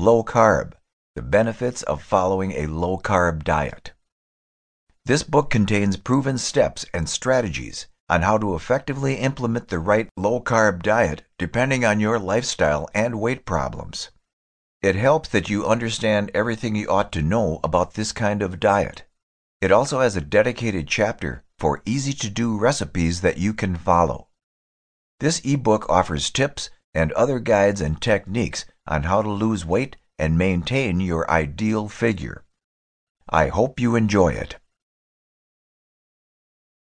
Low carb, the benefits of following a low-carb diet. This book contains proven steps and strategies on how to effectively implement the right low-carb diet depending on your lifestyle and weight problems. It helps that you understand everything you ought to know about this kind of diet. It also has a dedicated chapter for easy-to-do recipes that you can follow. This ebook offers tips and other guides and techniques on how to lose weight and maintain your ideal figure. I hope you enjoy it.